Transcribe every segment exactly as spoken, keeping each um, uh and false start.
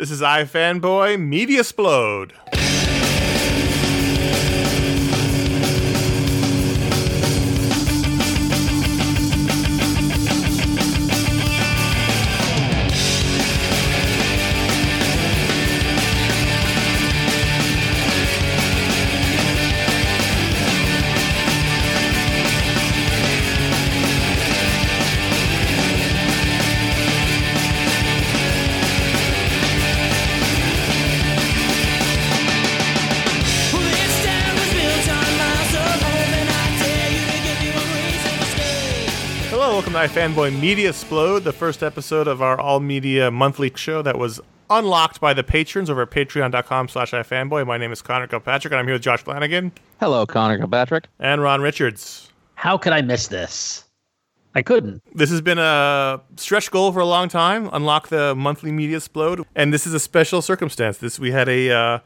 This is iFanboy Media Splode. iFanboy Media Splode, the first episode of our all-media monthly show that was unlocked by the patrons over at patreon dot com slash iFanboy. My name is Connor Kilpatrick, and I'm here with Josh Flanagan. Hello, Connor Kilpatrick. And Ron Richards. How could I miss this? I couldn't. This has been a stretch goal for a long time, unlock the monthly Media Splode, and this is a special circumstance. This We had a uh,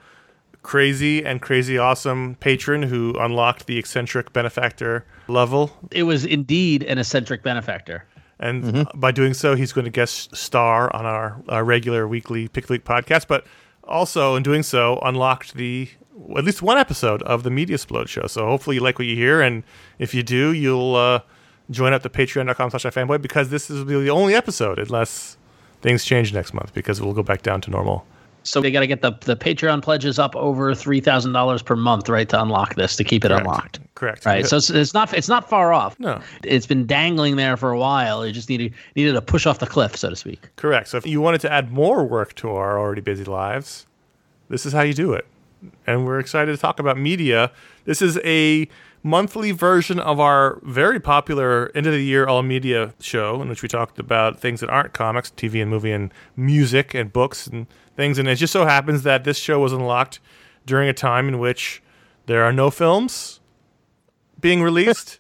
crazy and crazy awesome patron who unlocked the eccentric benefactor level. It was indeed an eccentric benefactor. And mm-hmm. by doing so, he's going to guest star on our, our regular weekly Pick the Week podcast, but also in doing so, unlocked the at least one episode of the Media Splode show. So hopefully you like what you hear, and if you do, you'll uh, join up to patreon dot com slash iFanboy, because this is the only episode, unless things change next month, because we'll go back down to normal. So they got to get the the Patreon pledges up over three thousand dollars per month, right, to unlock this, to keep it Correct. unlocked. Correct. Right. Yeah. So it's, it's not it's not far off. No, it's been dangling there for a while. It just needed needed a push off the cliff, so to speak. Correct. So if you wanted to add more work to our already busy lives, this is how you do it. And we're excited to talk about media. This is a monthly version of our very popular end of the year all media show, in which we talked about things that aren't comics, T V and movie and music and books and things. And it just so happens that this show was unlocked during a time in which there are no films being released.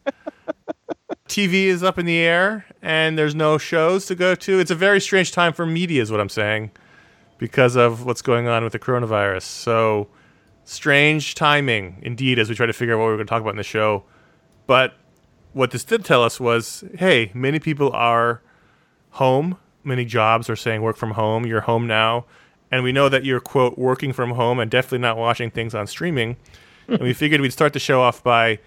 T V is up in the air, and there's no shows to go to. It's a very strange time for media, is what I'm saying, because of what's going on with the coronavirus. So strange timing, indeed, as we try to figure out what we're going to talk about in the show. But what this did tell us was, hey, many people are home. Many jobs are saying work from home. You're home now. And we know that you're, quote, working from home and definitely not watching things on streaming. And we figured we'd start the show off by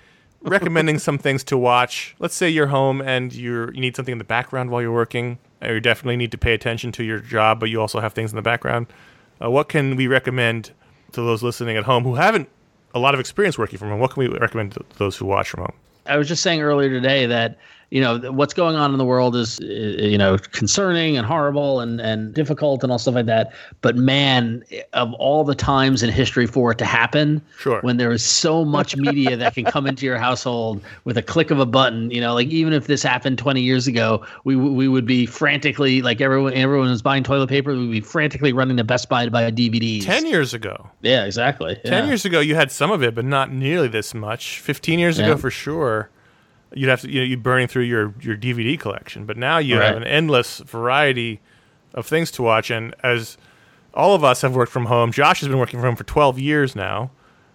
recommending some things to watch. Let's say you're home and you're, you need something in the background while you're working. Or you definitely need to pay attention to your job, but you also have things in the background. Uh, what can we recommend to those listening at home who haven't a lot of experience working from home? What can we recommend to those who watch from home? I was just saying earlier today that, you know, what's going on in the world is, you know, concerning and horrible and, and difficult and all stuff like that. But man, of all the times in history for it to happen, sure, when there is so much media that can come into your household with a click of a button, you know, like even if this happened twenty years ago, we we would be frantically, like everyone everyone was buying toilet paper, we'd be frantically running to Best Buy to buy D V Ds. ten years ago. Yeah, exactly. ten yeah. years ago, you had some of it, but not nearly this much. fifteen years yeah. ago, for sure. You'd have to, you know, you're burning through your, your D V D collection, but now you right. have an endless variety of things to watch. And as all of us have worked from home, Josh has been working from home for twelve years now.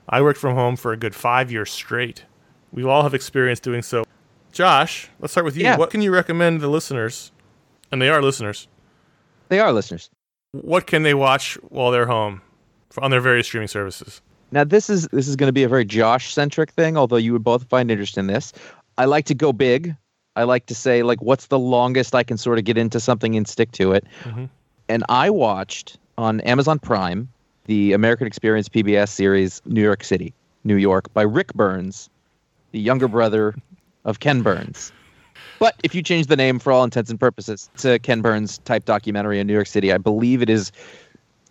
I worked from home for a good five years straight. We all have experience doing so. Josh, let's start with you. Yeah. What can you recommend the listeners? And they are listeners. They are listeners. What can they watch while they're home on their various streaming services? Now, this is this is going to be a very Josh-centric thing, although you would both find interest in this. I like to go big. I like to say, like, what's the longest I can sort of get into something and stick to it. Mm-hmm. And I watched on Amazon Prime the American Experience P B S series New York City, New York, by Rick Burns, the younger brother of Ken Burns. But if you change the name for all intents and purposes to Ken Burns type documentary in New York City, I believe it is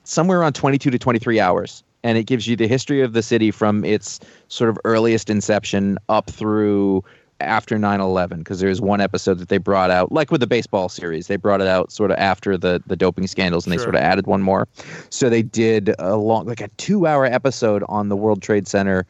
somewhere around twenty-two to twenty-three hours. And it gives you the history of the city from its sort of earliest inception up through after nine eleven, because there's one episode that they brought out, like with the baseball series, they brought it out sort of after the, the doping scandals, and sure. they sort of added one more. So they did a long, like a two hour episode on the World Trade Center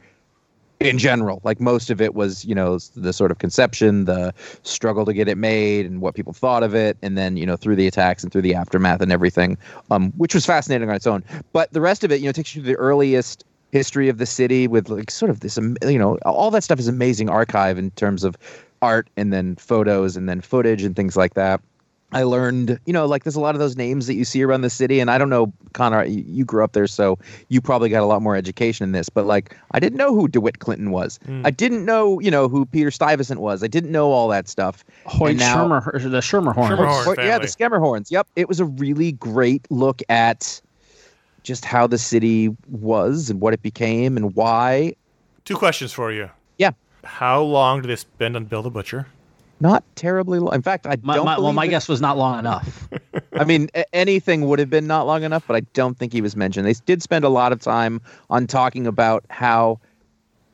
in general. Like most of it was, you know, the sort of conception, the struggle to get it made and what people thought of it. And then, you know, through the attacks and through the aftermath and everything, um, which was fascinating on its own. But the rest of it, you know, takes you to the earliest history of the city with like sort of this, you know, all that stuff is amazing archive in terms of art and then photos and then footage and things like that. I learned, you know, like there's a lot of those names that you see around the city. And I don't know, Connor, you, you grew up there, so you probably got a lot more education in this. But like, I didn't know who DeWitt Clinton was. Mm. I didn't know, you know, who Peter Stuyvesant was. I didn't know all that stuff. Hoyt now, Schermer, the Schermerhorn. Schermerhorn oh, yeah, the Schermerhorns. Yep. It was a really great look at just how the city was and what it became and why. Two questions for you. Yeah. How long did they spend on Bill the Butcher? Not terribly long. In fact, I my, don't. My, well, my it, guess was not long enough. I mean, anything would have been not long enough, but I don't think he was mentioned. They did spend a lot of time on talking about how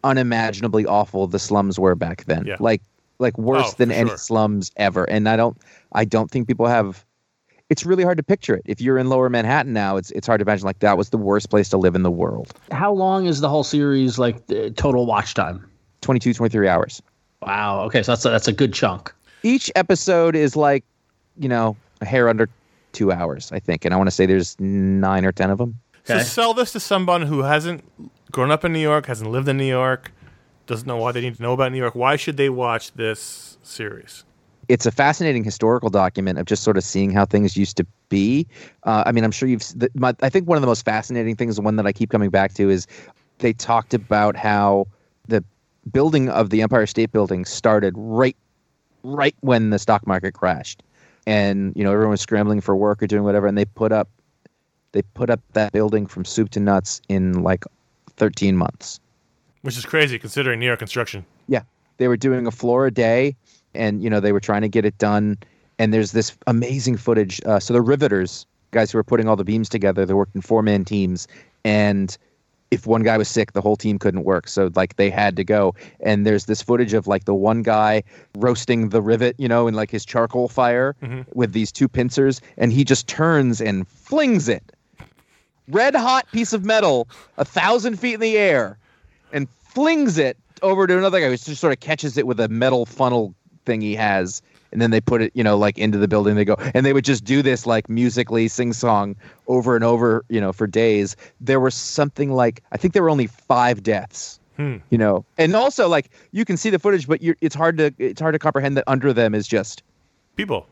unimaginably awful the slums were back then, yeah. like like worse oh, than any sure. slums ever. And I don't, I don't think people have. It's really hard to picture it. If you're in Lower Manhattan now, it's it's hard to imagine like that was the worst place to live in the world. How long is the whole series? Like the total watch time? twenty-two, twenty-three hours. Wow. Okay, so that's a, that's a good chunk. Each episode is like, you know, a hair under two hours, I think. And I want to say there's nine or ten of them. Okay. So sell this to someone who hasn't grown up in New York, hasn't lived in New York, doesn't know why they need to know about New York. Why should they watch this series? It's a fascinating historical document of just sort of seeing how things used to be. Uh, I mean, I'm sure you've... The, my, I think one of the most fascinating things, the one that I keep coming back to, is they talked about how the building of the Empire State Building started right right when the stock market crashed, and you know everyone was scrambling for work or doing whatever, and they put up they put up that building from soup to nuts in like thirteen months, which is crazy considering New York construction. Yeah, they were doing a floor a day, and you know they were trying to get it done, and there's this amazing footage. Uh, so the riveters, guys who were putting all the beams together, they worked in four-man teams, and if one guy was sick, the whole team couldn't work. So like they had to go. And there's this footage of like the one guy roasting the rivet, you know, in like his charcoal fire mm-hmm. with these two pincers. And he just turns and flings it. Red hot piece of metal, a thousand feet in the air, and flings it over to another guy who just sort of catches it with a metal funnel thing he has. And then they put it, you know, like into the building. They go, and they would just do this like musically sing song over and over, you know, for days. There were something like, I think there were only five deaths, hmm. you know, and also like you can see the footage, but you're, it's hard to it's hard to comprehend that under them is just people,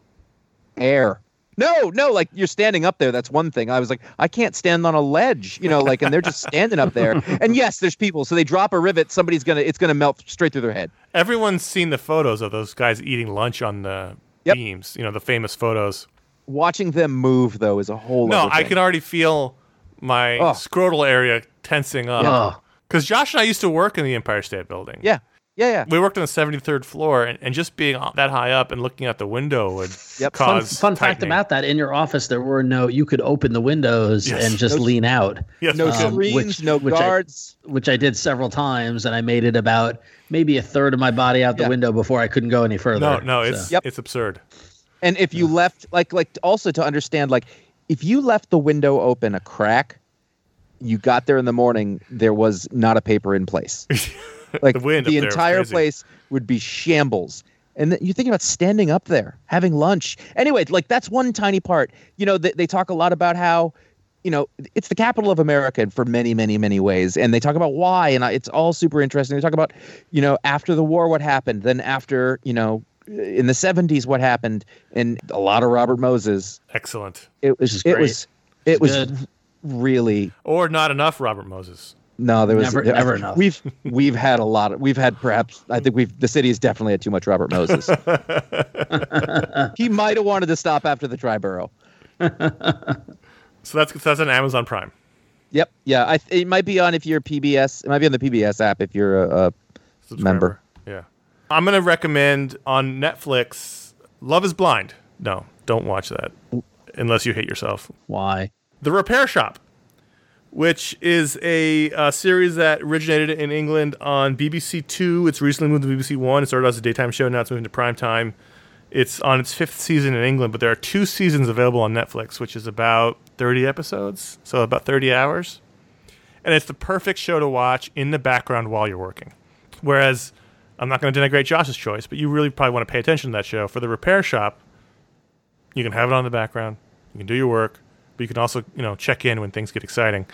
air. No, no, like you're standing up there. That's one thing. I was like, I can't stand on a ledge, you know, like, and they're just standing up there. And yes, there's people. So they drop a rivet. Somebody's going to, it's going to melt straight through their head. Everyone's seen the photos of those guys eating lunch on the yep. beams, you know, the famous photos. Watching them move, though, is a whole no, other thing. I can already feel my oh. scrotal area tensing up. Because yeah. Josh and I used to work in the Empire State Building. Yeah. Yeah, yeah. We worked on the seventy-third floor, and, and just being that high up and looking out the window would yep. cause Fun, fun fact about that, in your office, there were no, you could open the windows yes. and just no, lean out. Yes. No um, screens, which, no which guards. I, which I did several times, and I made it about maybe a third of my body out the yeah. window before I couldn't go any further. No, no, it's so. yep. it's absurd. And if you yeah. left, like, like also to understand, like, if you left the window open a crack, you got there in the morning, there was not a paper in place. Like the, wind the entire place would be shambles. And th- you're thinking about standing up there, having lunch. Anyway, like that's one tiny part. You know, th- they talk a lot about how, you know, it's the capital of America for many, many, many ways. And they talk about why. And I, it's all super interesting. They talk about, you know, after the war, what happened. Then after, you know, in the seventies, what happened. And a lot of Robert Moses. Excellent. It was, it great. was, it was good. Really. Or not enough Robert Moses. No, there was never, there, never enough. We've we've had a lot of we've had perhaps I think we've the city has definitely had too much Robert Moses. He might have wanted to stop after the Triborough. So that's that's on Amazon Prime. Yep. Yeah, I, it might be on if you're P B S. It might be on the P B S app if you're a, a member. Yeah. I'm gonna recommend on Netflix Love Is Blind. No, don't watch that unless you hate yourself. Why? The Repair Shop, which is a uh, series that originated in England on B B C Two. It's recently moved to B B C One. It started out as a daytime show. Now it's moving to primetime. It's on its fifth season in England, but there are two seasons available on Netflix, which is about thirty episodes, so about thirty hours. And it's the perfect show to watch in the background while you're working. Whereas, I'm not going to denigrate Josh's choice, but you really probably want to pay attention to that show. For The Repair Shop, you can have it on in the background. You can do your work. But you can also, you know, check in when things get exciting.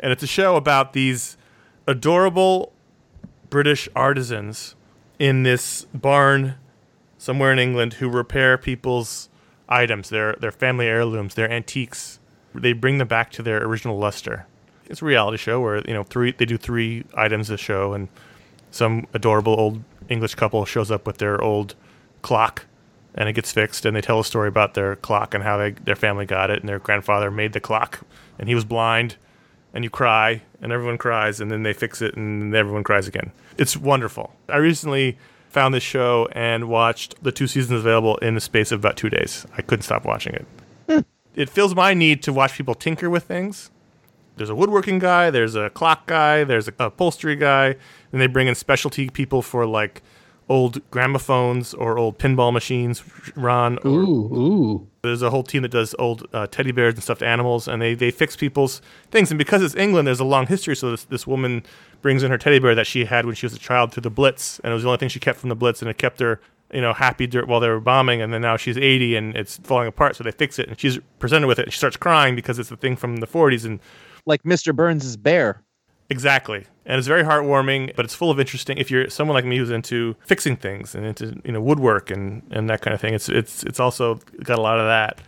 And it's a show about these adorable British artisans in this barn somewhere in England who repair people's items, their their family heirlooms, their antiques. They bring them back to their original luster. It's a reality show where, you know, three they do three items a show, and some adorable old English couple shows up with their old clock, and it gets fixed, and they tell a story about their clock and how they, their family got it, and their grandfather made the clock, and he was blind, and you cry, and everyone cries, and then they fix it, and everyone cries again. It's wonderful. I recently found this show and watched the two seasons available in the space of about two days. I couldn't stop watching it. It fills my need to watch people tinker with things. There's a woodworking guy, there's a clock guy, there's a upholstery guy, and they bring in specialty people for, like, old gramophones or old pinball machines, Ron. Or, ooh, ooh. There's a whole team that does old uh, teddy bears and stuffed animals, and they, they fix people's things. And because it's England, there's a long history, so this, this woman brings in her teddy bear that she had when she was a child through the Blitz, and it was the only thing she kept from the Blitz, and it kept her... you know, happy while they were bombing, and then now she's eighty and it's falling apart, so they fix it, and she's presented with it, and she starts crying because it's the thing from the forties. And like Mister Burns' bear. Exactly. And it's very heartwarming, but it's full of interesting, if you're someone like me who's into fixing things and into, you know, woodwork and, and that kind of thing, it's it's it's also got a lot of that.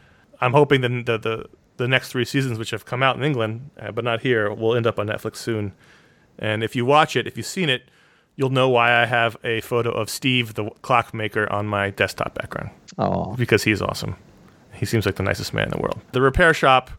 I'm hoping that the, the, the next three seasons, which have come out in England, uh, but not here, will end up on Netflix soon. And if you watch it, if you've seen it, you'll know why I have a photo of Steve, the clockmaker, on my desktop background. Oh, because he's awesome. He seems like the nicest man in the world. The Repair Shop,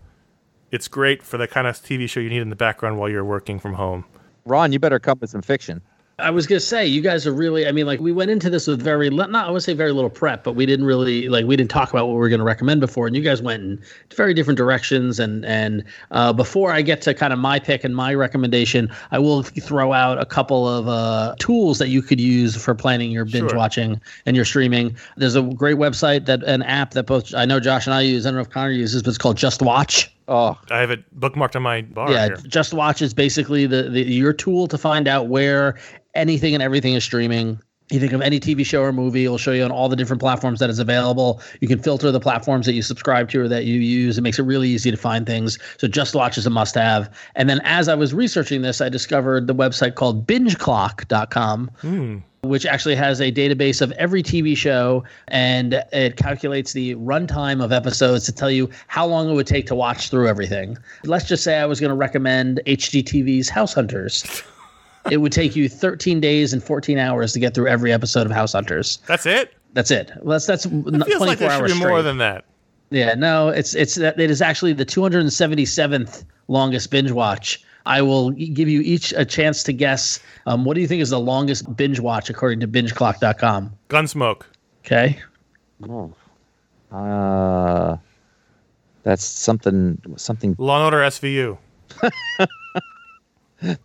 it's great for the kind of T V show you need in the background while you're working from home. Ron, you better come with some fiction. I was going to say, you guys are really, I mean, like, we went into this with very, not I would say very little prep, but we didn't really, like, we didn't talk about what we were going to recommend before. And you guys went in very different directions. And and uh, before I get to kind of my pick and my recommendation, I will throw out a couple of uh, tools that you could use for planning your binge sure. watching and your streaming. There's a great website, that an app that both, I know Josh and I use, I don't know if Connor uses, but it's called JustWatch. Oh, I have it bookmarked on my bar. Yeah, here. JustWatch is basically the, the your tool to find out where anything and everything is streaming. You think of any T V show or movie, it'll show you on all the different platforms that is available. You can filter the platforms that you subscribe to or that you use. It makes it really easy to find things. So JustWatch is a must-have. And then as I was researching this, I discovered the website called binge clock dot com. Mm. Which actually has a database of every T V show, and it calculates the runtime of episodes to tell you how long it would take to watch through everything. Let's just say I was going to recommend H G T V's House Hunters. It would take you thirteen days and fourteen hours to get through every episode of House Hunters. That's it? That's it. That's, that's it feels twenty-four like there should hours be more straight. Than that. Yeah, no, it's it's it is actually the two hundred seventy-seventh longest binge watch. I will give you each a chance to guess. Um, what do you think is the longest binge watch according to binge clock dot com? Gunsmoke. Okay. Oh. Uh, that's something. Something. Law and Order S V U.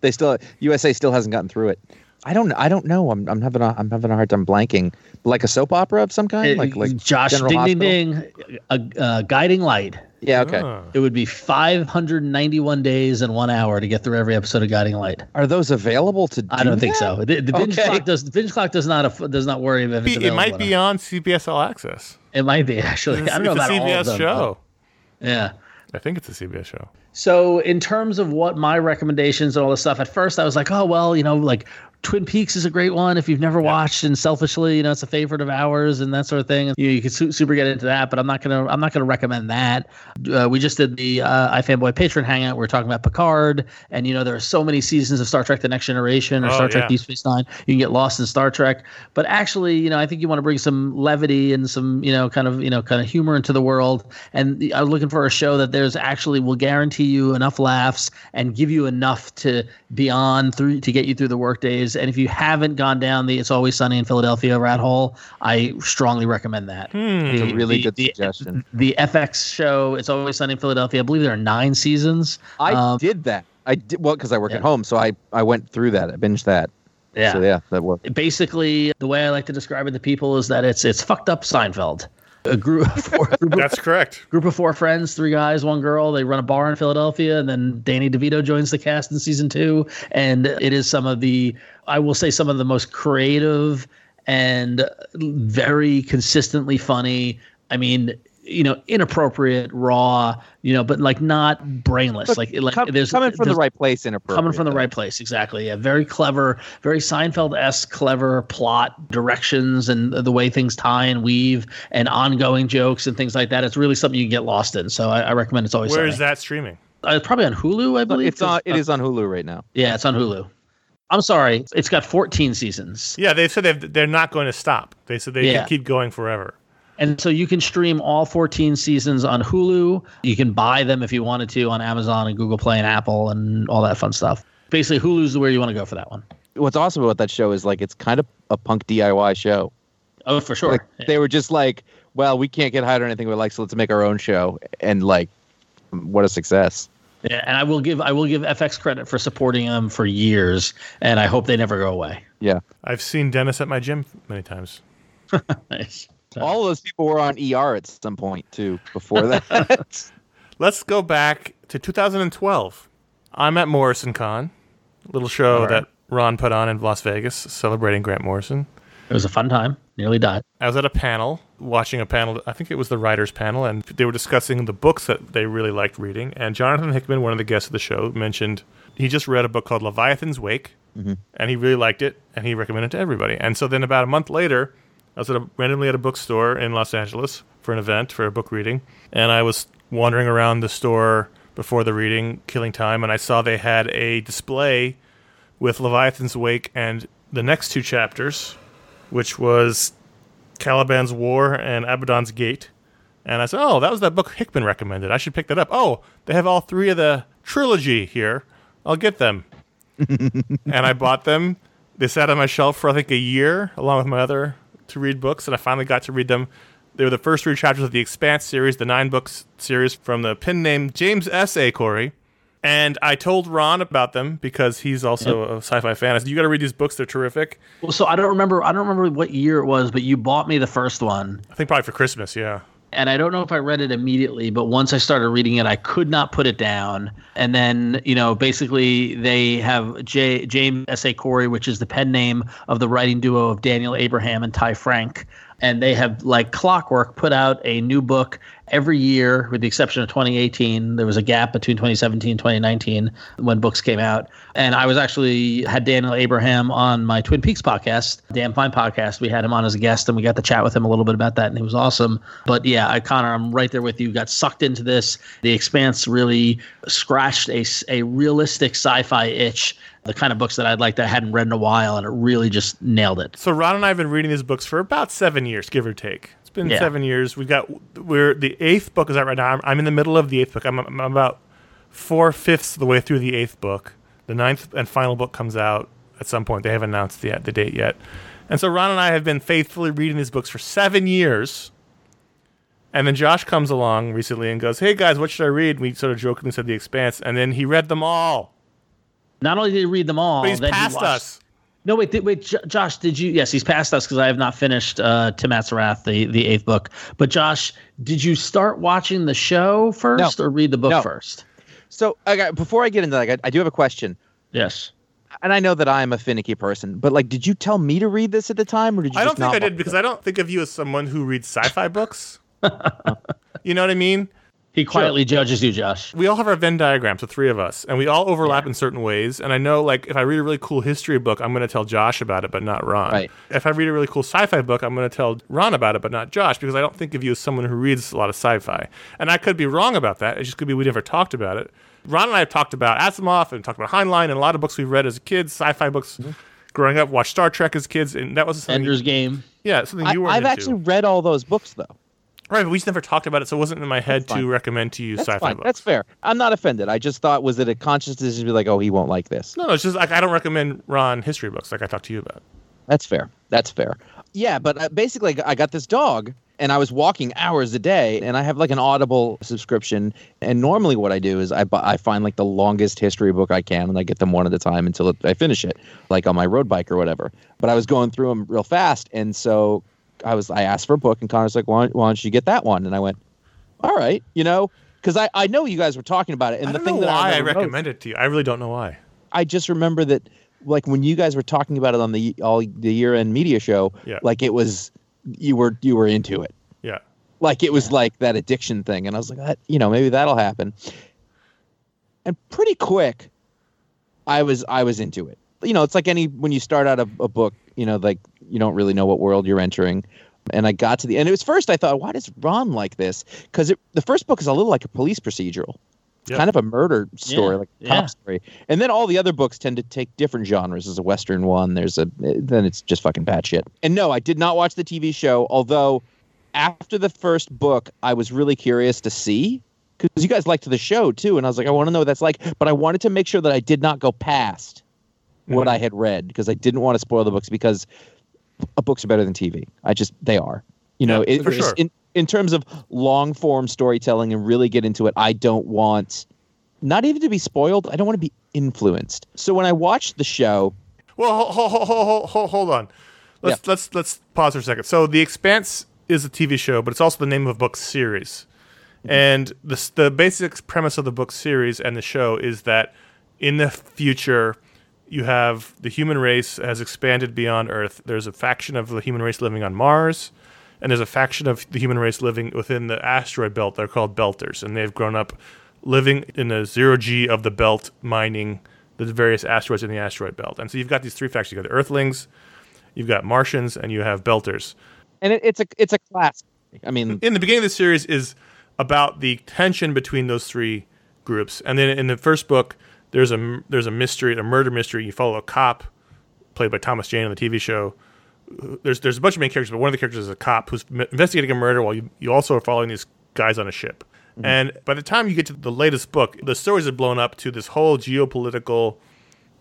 They still U S A still hasn't gotten through it. I don't. I don't know. I'm. I'm having. A, I'm having a hard time blanking. Like a soap opera of some kind. It, like like Josh. General ding Hospital? Ding ding. A uh, Guiding Light. Yeah, okay. Oh. It would be five hundred ninety-one days and one hour to get through every episode of Guiding Light. Are those available to do I don't that? Think so. The, the binge, okay. clock does, binge clock does not does not worry if it's available. It might be on C B S All Access. It might be, actually. It's, I don't know about all of them. It's a C B S show. Yeah. I think it's a C B S show. So in terms of what my recommendations and all this stuff, at first I was like, oh, well, you know, like Twin Peaks is a great one if you've never yeah. watched, and selfishly, you know, it's a favorite of ours and that sort of thing. You, you could su- super get into that, but I'm not gonna I'm not gonna recommend that. Uh, we just did the uh, iFanboy Patreon hangout. We were talking about Picard, and you know there are so many seasons of Star Trek: The Next Generation or oh, Star Trek yeah. Deep Space Nine. You can get lost in Star Trek, but actually, you know, I think you want to bring some levity and some you know kind of you know kind of humor into the world. And the, I was looking for a show that there's actually will guarantee you enough laughs and give you enough to be on through to get you through the work days. And if you haven't gone down the It's Always Sunny in Philadelphia rat hole, I strongly recommend that. Hmm. It's a really the, good the, suggestion. The F X show, It's Always Sunny in Philadelphia, I believe there are nine seasons. I um, did that. I did, well, because I work yeah. at home, so I, I went through that. I binged that. Yeah. So, yeah, that worked. Basically, the way I like to describe it to people is that it's it's fucked up Seinfeld. A group of four, group that's of, correct. Group of four friends, three guys, one girl. They run a bar in Philadelphia, and then Danny DeVito joins the cast in season two. And it is some of the, I will say, some of the most creative and very consistently funny. I mean, you know, inappropriate, raw, you know, but like not brainless. Look, like like com- there's coming from there's, the right place, inappropriate. Coming from the right place, exactly. Yeah, very clever, very Seinfeld-esque, clever plot directions and the way things tie and weave and ongoing jokes and things like that. It's really something you can get lost in. So I, I recommend It's Always Sunny. Where is that streaming? Uh, probably on Hulu, I believe. It's on. It is on Hulu right now. Yeah, it's on Hulu. I'm sorry. It's got fourteen seasons. Yeah, they said they've, they're not going to stop. They said they yeah. can keep going forever. And so you can stream all fourteen seasons on Hulu. You can buy them if you wanted to on Amazon and Google Play and Apple and all that fun stuff. Basically, Hulu's where you want to go for that one. What's awesome about that show is like it's kind of a punk D I Y show. Oh, for sure. Like, yeah. They were just like, well, we can't get hired or anything we like, so let's make our own show. And like, what a success. Yeah, and I will give I will give F X credit for supporting them for years, and I hope they never go away. Yeah, I've seen Dennis at my gym many times. Nice. All those people were on E R at some point too before that. Let's go back to two thousand twelve. I'm at MorrisonCon, a little show right. that Ron put on in Las Vegas celebrating Grant Morrison. It was a fun time. Nearly died. I was at a panel, watching a panel. I think it was the writers' panel, and they were discussing the books that they really liked reading. And Jonathan Hickman, one of the guests of the show, mentioned he just read a book called Leviathan's Wake, mm-hmm. and he really liked it, and he recommended it to everybody. And so then about a month later, I was at a, randomly at a bookstore in Los Angeles for an event, for a book reading, and I was wandering around the store before the reading, killing time, and I saw they had a display with Leviathan's Wake and the next two chapters, which was Caliban's War and Abaddon's Gate. And I said, oh, that was that book Hickman recommended. I should pick that up. Oh, they have all three of the trilogy here. I'll get them. And I bought them. They sat on my shelf for, I think, a year, along with my other to-read books, and I finally got to read them. They were the first three chapters of the Expanse series, the nine-book series from the pen name James S A. Corey. And I told Ron about them because he's also yep. a sci-fi fan. I said, you got to read these books; they're terrific. Well, so I don't remember. I don't remember what year it was, but you bought me the first one. I think probably for Christmas, yeah. And I don't know if I read it immediately, but once I started reading it, I could not put it down. And then, you know, basically they have J- James S A. Corey, which is the pen name of the writing duo of Daniel Abraham and Ty Frank. And they have, like clockwork, put out a new book every year, with the exception of twenty eighteen. There was a gap between twenty seventeen and twenty nineteen when books came out. And I was actually had Daniel Abraham on my Twin Peaks podcast, Dan Fine podcast. We had him on as a guest, and we got to chat with him a little bit about that, and it was awesome. But yeah, I, Connor, I'm right there with you. Got sucked into this. The Expanse really scratched a, a realistic sci-fi itch, the kind of books that I'd like that I hadn't read in a while, and it really just nailed it. So Ron and I have been reading these books for about seven years, give or take. It's been yeah. seven years. We've got we're the eighth book is out right now. I'm, I'm in the middle of the eighth book. I'm, I'm about four fifths of the way through the eighth book. The ninth and final book comes out at some point. They haven't announced the the date yet. And so Ron and I have been faithfully reading these books for seven years. And then Josh comes along recently and goes, "Hey guys, what should I read?" And we sort of jokingly said The Expanse, and then he read them all. Not only did he read them all, but he's then passed he watched- us. No, wait, did, wait, J- Josh, did you? Yes, he's passed us because I have not finished uh, Tim Atzerath, the, the eighth book. But Josh, did you start watching the show first no. or read the book no. first? So okay, before I get into that, I, I do have a question. Yes. And I know that I'm a finicky person, but like, did you tell me to read this at the time? Or did you? I don't just think not I did because it? I don't think of you as someone who reads sci-fi books. You know what I mean? He quietly sure. judges you, Josh. We all have our Venn diagrams, the three of us, and we all overlap yeah. in certain ways. And I know, like, if I read a really cool history book, I'm going to tell Josh about it, but not Ron. Right. If I read a really cool sci-fi book, I'm going to tell Ron about it, but not Josh, because I don't think of you as someone who reads a lot of sci-fi. And I could be wrong about that. It just could be we never talked about it. Ron and I have talked about Asimov and talked about Heinlein and a lot of books we've read as kids, sci-fi books. Mm-hmm. Growing up, watched Star Trek as kids, and that was something. Ender's Game. Yeah, something you I, were. I've into. actually read all those books, though. Right, but we just never talked about it, so it wasn't in my head to recommend to you That's sci-fi fine. books. That's fair. I'm not offended. I just thought, was it a conscious decision to be like, oh, he won't like this? No, no, it's just like I don't recommend Ron history books like I talked to you about. That's fair. That's fair. Yeah, but uh, basically I got this dog, and I was walking hours a day, and I have like an Audible subscription, and normally what I do is I, bu- I find like the longest history book I can, and I get them one at a time until it, I finish it, like on my road bike or whatever. But I was going through them real fast, and so... I was I asked for a book, and Connor's like, why, why don't you get that one? And I went, all right, you know, because I, I know you guys were talking about it. And I don't the thing know that why I, I recommend it to you. I really don't know why. I just remember that, like, when you guys were talking about it on the all the year-end media show, yeah. like, it was, you were you were into it. Yeah. Like it was yeah. like that addiction thing. And I was like, that, you know, maybe that'll happen. And pretty quick, I was I was into it. You know, it's like any when you start out a, a book, you know, like you don't really know what world you're entering. And I got to the end. It was first I thought, why does Ron like this? Because the first book is a little like a police procedural. Yep. Kind of a murder story, yeah, like a cop yeah. story. And then all the other books tend to take different genres. There's a Western one. There's a Then it's just fucking batshit. And no, I did not watch the T V show, although after the first book, I was really curious to see. Because you guys liked the show, too. And I was like, I want to know what that's like. But I wanted to make sure that I did not go past mm-hmm. what I had read. Because I didn't want to spoil the books. Because books are better than T V. I just, they are. You know, yeah, it, for sure. in, in terms of long form storytelling and really get into it, I don't want not even to be spoiled. I don't want to be influenced. So when I watched the show, well, hold, hold, hold, hold, hold on. Let's yeah. let's let's pause for a second. So The Expanse is a T V show, but it's also the name of a book series. Mm-hmm. And the the basic premise of the book series and the show is that in the future, you have the human race has expanded beyond Earth. There's a faction of the human race living on Mars. And there's a faction of the human race living within the asteroid belt. They're called Belters, and they've grown up living in the zero-G of the belt, mining the various asteroids in the asteroid belt. And so you've got these three factions. You've got the Earthlings, you've got Martians, and you have Belters. And it, it's a it's a class. I mean, in the beginning of the series is about the tension between those three groups. And then in the first book, there's a, there's a mystery, a murder mystery. You follow a cop, played by Thomas Jane on the T V show. There's there's a bunch of main characters, but one of the characters is a cop who's investigating a murder while you, you also are following these guys on a ship. Mm-hmm. And by the time you get to the latest book, the stories have blown up to this whole geopolitical,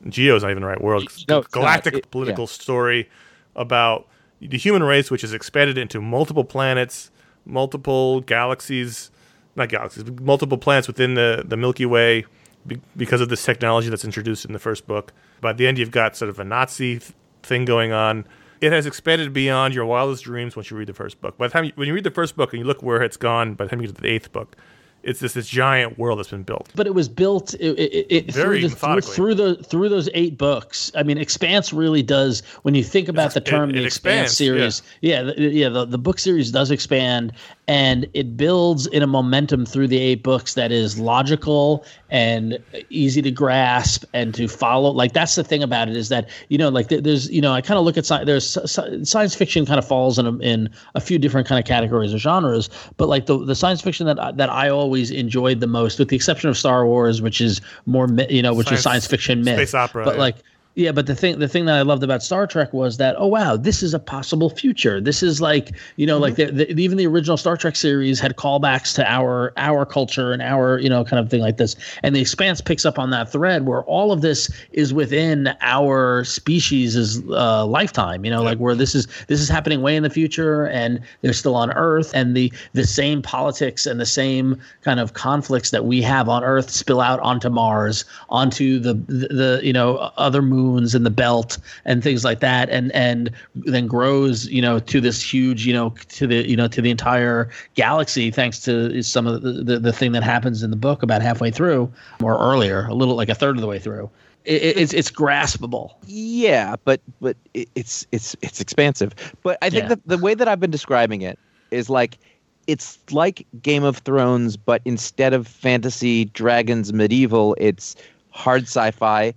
geo is not even the right word, no, galactic it, political yeah. story about the human race, which has expanded into multiple planets, multiple galaxies, not galaxies, but multiple planets within the, the Milky Way be, because of this technology that's introduced in the first book. By the end, you've got sort of a Nazi th- thing going on. It has expanded beyond your wildest dreams once you read the first book. By the time you, when you read the first book and you look where it's gone, by the time you get to the eighth book, it's this this giant world that's been built. But it was built it, it, it very through, the, through the through those eight books. I mean, Expanse really does. When you think about it's, the term, it, the it Expanse expands, series, yeah, yeah, the, yeah the, the book series does expand, and it builds in a momentum through the eight books that is logical and easy to grasp and to follow. Like that's the thing about it is that you know, like there's you know, I kind of look at sci- there's science fiction kind of falls in a, in a few different kind of categories or genres, but like the the science fiction that that I always enjoyed the most, with the exception of Star Wars, which is more, you know, which science, is science fiction myth, space opera, but yeah. like, yeah, but the thing, the thing that I loved about Star Trek was that, oh wow, this is a possible future. This is like, you know, mm-hmm. like the, the, even the original Star Trek series had callbacks to our our culture and our, you know, kind of thing like this. And The Expanse picks up on that thread where all of this is within our species' uh, lifetime. You know, yeah. like where this is this is happening way in the future, and they're still on Earth, and the the same politics and the same kind of conflicts that we have on Earth spill out onto Mars, onto the the, the you know other moons. moons and the belt and things like that, and and then grows, you know, to this huge, you know, to the you know to the entire galaxy, thanks to some of the the, the thing that happens in the book about halfway through or earlier, a little like a third of the way through. It, it's it's graspable. Yeah, but but it, it's it's it's expansive. But I think yeah. that the way that I've been describing it is like it's like Game of Thrones, but instead of fantasy, dragons, medieval, it's hard sci-fi.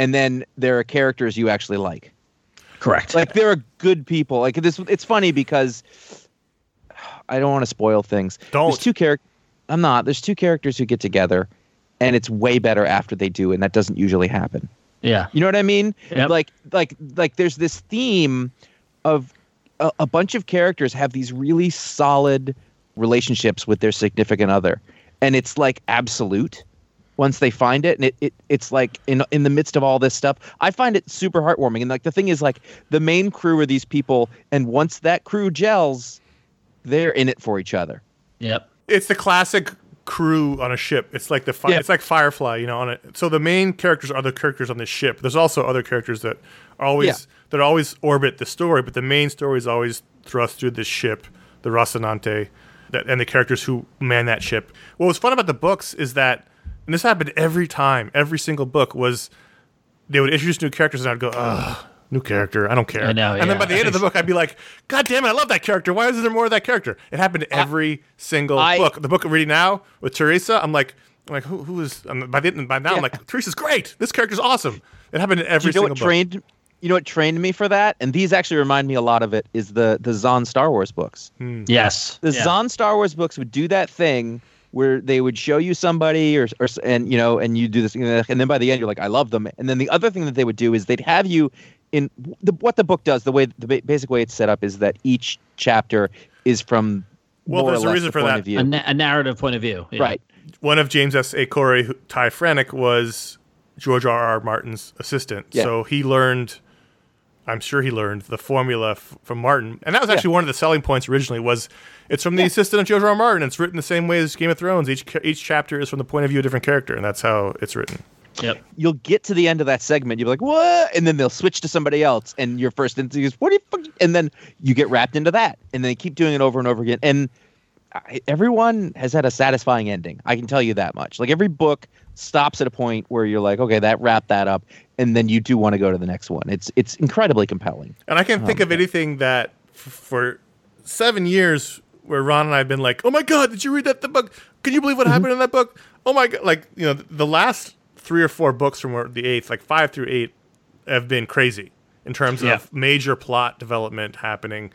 And then there are characters you actually like. Correct. Like there are good people. Like this, it's funny because I don't want to spoil things. Don't. There's two characters. I'm not. There's two characters who get together, and it's way better after they do, and that doesn't usually happen. Yeah. You know what I mean? Yep. Like, like, like. There's this theme of a, a bunch of characters have these really solid relationships with their significant other, and it's like absolute. Once they find it, and it, it it's like in in the midst of all this stuff, I find it super heartwarming. And like the thing is, like the main crew are these people, and once that crew gels, they're in it for each other. Yep, it's the classic crew on a ship. It's like the fi- yep. it's like Firefly, you know. On it, so the main characters are the characters on this ship. There's also other characters that are always yeah. that always orbit the story, but the main story is always thrust through this ship, the Rocinante, that and the characters who man that ship. What was fun about the books is that. And this happened every time, every single book was they would introduce new characters and I'd go, ugh, new character. I don't care. I know, yeah. And then by the end of the book, I'd be like, God damn it, I love that character. Why isn't there more of that character? It happened to every I, single I, book. The book I'm reading now with Teresa, I'm like, I'm like, who, who is, I'm, by, the, by now, yeah. I'm like, Teresa's great. This character's awesome. It happened to every you know single book. Trained, you know what trained me for that? And these actually remind me a lot of it, is the, the Zahn Star Wars books. Hmm. Yes. The yeah. Zahn Star Wars books would do that thing where they would show you somebody, or, or and you know, and you do this, and then by the end you're like, I love them. And then the other thing that they would do is they'd have you in the, what the book does. The way the basic way it's set up is that each chapter is from well, more there's or a reason for that. A, na- a narrative point of view, yeah. Right? One of James S A. Corey, who, Ty Frank, was George R. R. Martin's assistant, yeah. So he learned. I'm sure he learned the formula f- from Martin. And that was actually yeah. one of the selling points originally was it's from the yeah. assistant of George R. R. Martin. It's written the same way as Game of Thrones. Each each chapter is from the point of view of a different character, and that's how it's written. Yep. You'll get to the end of that segment. You'll be like, what? And then they'll switch to somebody else. And your first instinct is, what the fuck? And then you get wrapped into that. And they keep doing it over and over again. And I, everyone has had a satisfying ending. I can tell you that much. Like every book stops at a point where you're like, okay, that wrapped that up. And then you do want to go to the next one. It's it's incredibly compelling. And I can't think um, of anything that f- for seven years where Ron and I have been like, oh my God, did you read that the book? Can you believe what mm-hmm. happened in that book? Oh my God. Like, you know, the last three or four books from the eighth, like five through eight, have been crazy in terms yeah. of major plot development happening.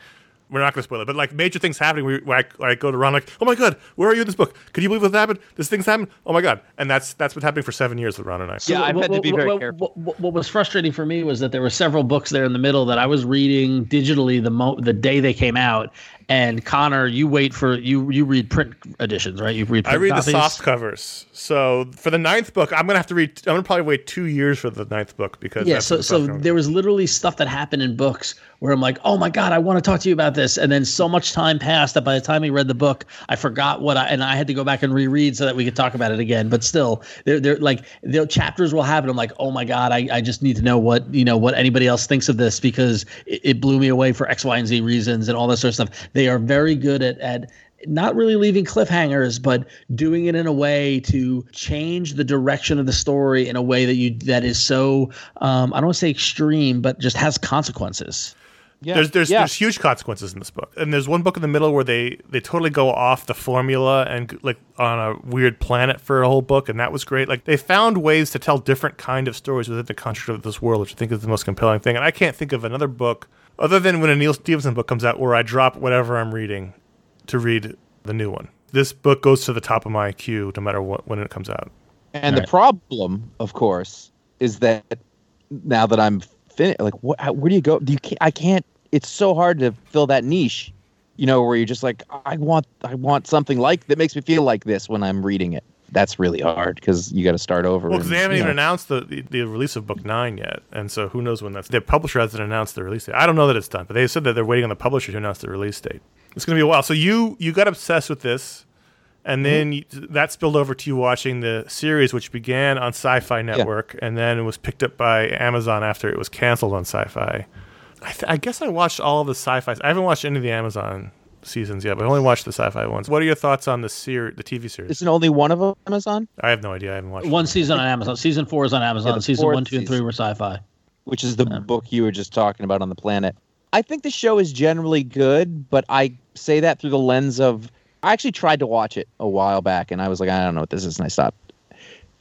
We're not going to spoil it, but like major things happening where, where, I, where I go to Ron like, oh my God, where are you in this book? Could you believe what happened? This thing's happened? Oh my God. And that's that's been happening for seven years with Ron and I. So yeah, I've had to be very careful. What, what was frustrating for me was that there were several books there in the middle that I was reading digitally the mo- the day they came out. And Connor, you wait for you you read print editions, right? You read print I read copies. The soft covers. So for the ninth book, I'm gonna have to read. I'm gonna probably wait two years for the ninth book because yeah. So the so there gonna... was literally stuff that happened in books where I'm like, oh my God, I want to talk to you about this, and then so much time passed that by the time we read the book, I forgot what I and I had to go back and reread so that we could talk about it again. But still, there there like the chapters will happen. I'm like, oh my God, I, I just need to know what you know what anybody else thinks of this because it, it blew me away for X, Y, and Z reasons and all that sort of stuff. They are very good at, at not really leaving cliffhangers, but doing it in a way to change the direction of the story in a way that you that is so um, I don't want to say extreme, but just has consequences. Yeah. There's there's yeah. there's huge consequences in this book, and there's one book in the middle where they they totally go off the formula and like on a weird planet for a whole book, and that was great. Like they found ways to tell different kind of stories within the construct of this world, which I think is the most compelling thing. And I can't think of another book. Other than when a Neal Stephenson book comes out where I drop whatever I'm reading to read the new one. This book goes to the top of my queue no matter what when it comes out. And All the right. problem, of course, is that now that I'm finished, like, what, how, where do you go? Do you can't, I can't, it's so hard to fill that niche, you know, where you're just like, I want, I want something like that makes me feel like this when I'm reading it. That's really hard because you got to start over. Well, because they haven't even know. announced the, the, the release of book nine yet, and so who knows when that's. The publisher hasn't announced the release date. I don't know that it's done, but they said that they're waiting on the publisher to announce the release date. It's going to be a while. So you you got obsessed with this, and then mm-hmm. you, that spilled over to you watching the series, which began on Sci-Fi Network, yeah. and then it was picked up by Amazon after it was canceled on Sci-Fi. I, th- I guess I watched all of the Sci-Fi. I haven't watched any of the Amazon seasons yet, but I only watched the Sci-Fi ones. What are your thoughts on the ser- the T V series? Isn't only one of them Amazon? I have no idea. I haven't watched one season on Amazon. Season four is on Amazon. Yeah, season one, two, season. and three were Sci-Fi, which is the yeah. book you were just talking about on the planet. I think the show is generally good, but I say that through the lens of I actually tried to watch it a while back, and I was like, I don't know what this is, and I stopped.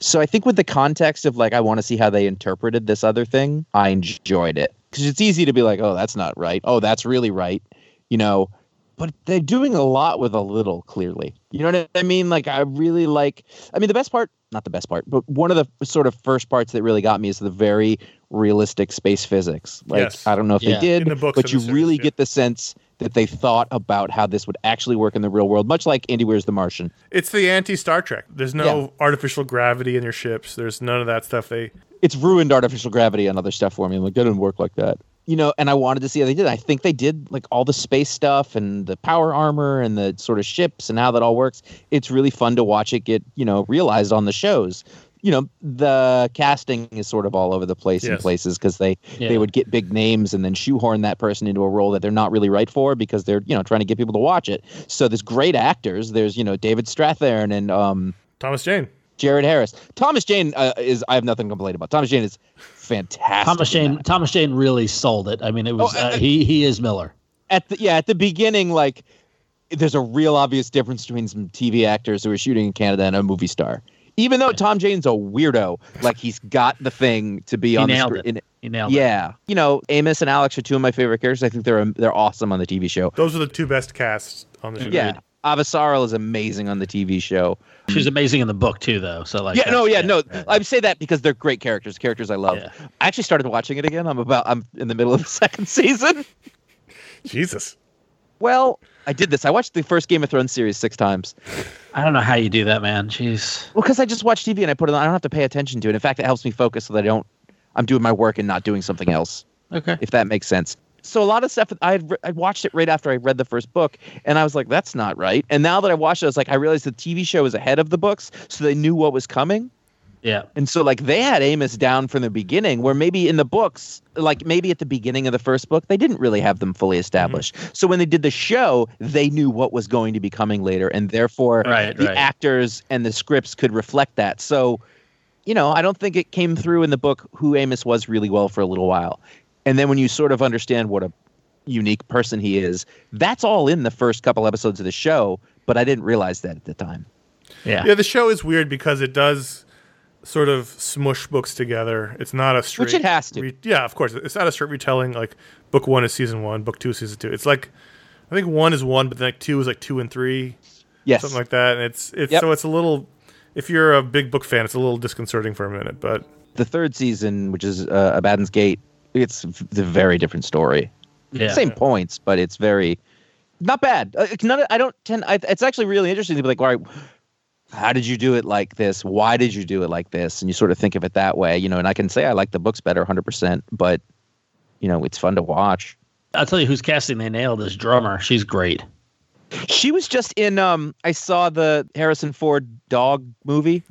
So I think with the context of like, I want to see how they interpreted this other thing, I enjoyed it because it's easy to be like, oh, that's not right. Oh, that's really right. You know. But they're doing a lot with a little, clearly. You know what I mean? Like, I really like... I mean, the best part... Not the best part, but one of the sort of first parts that really got me is the very realistic space physics. Like, yes. I don't know if yeah. they did, the but you series, really yeah. get the sense that they thought about how this would actually work in the real world, much like Andy Weir's The Martian. It's the anti-Star Trek. There's no yeah. artificial gravity in your ships. There's none of that stuff. They It's ruined artificial gravity and other stuff for me. I'm like, that didn't work like that. You know, and I wanted to see how they did. I think they did like all the space stuff and the power armor and the sort of ships and how that all works. It's really fun to watch it get, you know, realized on the shows. You know, the casting is sort of all over the place yes. in places because they, yeah. they would get big names and then shoehorn that person into a role that they're not really right for because they're, you know, trying to get people to watch it. So there's great actors. There's, you know, David Strathairn and um, Thomas Jane. Jared Harris. Thomas Jane uh, is, I have nothing to complain about. Thomas Jane is fantastic. Thomas Jane, Thomas Jane really sold it. I mean, it was, oh, uh, he, he is Miller at the, yeah, at the beginning, like there's a real obvious difference between some T V actors who are shooting in Canada and a movie star, even though Tom Jane's a weirdo, like he's got the thing to be he on nailed the screen. It. He nailed yeah. It. You know, Amos and Alex are two of my favorite characters. I think they're, they're awesome on the T V show. Those are the two best casts on the show. Yeah. Avasaril is amazing on the T V show. She's amazing in the book too, though. So like, yeah, no, yeah, yeah no. Yeah. I say that because they're great characters, characters I love. Yeah. I actually started watching it again. I'm about, I'm in the middle of the second season. Jesus. Well, I did this. I watched the first Game of Thrones series six times. I don't know how you do that, man. Jeez. Well, because I just watch T V and I put it on. I don't have to pay attention to it. In fact, it helps me focus so that I don't. I'm doing my work and not doing something else. Okay. If that makes sense. So a lot of stuff, I had re- I watched it right after I read the first book, and I was like, that's not right. And now that I watched it, I was like, I realized the T V show was ahead of the books, so they knew what was coming. Yeah. And so, like, they had Amos down from the beginning, where maybe in the books, like, maybe at the beginning of the first book, they didn't really have them fully established. Mm-hmm. So when they did the show, they knew what was going to be coming later, and therefore right, the right. actors and the scripts could reflect that. So, you know, I don't think it came through in the book who Amos was really well for a little while. And then when you sort of understand what a unique person he is, that's all in the first couple episodes of the show, but I didn't realize that at the time. Yeah, yeah, the show is weird because it does sort of smush books together. It's not a straight... Which it has to. Re- yeah, of course. It's not a straight retelling, like book one is season one, book two is season two. It's like, I think one is one, but then like two is like two and three. Yes. Something like that. And it's, it's yep. So it's a little... If you're a big book fan, it's a little disconcerting for a minute, but... The third season, which is uh, Abaddon's Gate, it's a very different story. Yeah. Same points, but it's very not bad. It's not. I don't tend. I, it's actually really interesting to be like, all right, how did you do it like this? Why did you do it like this? And you sort of think of it that way, you know. And I can say I like the books better, one hundred percent. But you know, it's fun to watch. I'll tell you who's casting they nailed is Drummer. She's great. She was just in. Um, I saw the Harrison Ford dog movie.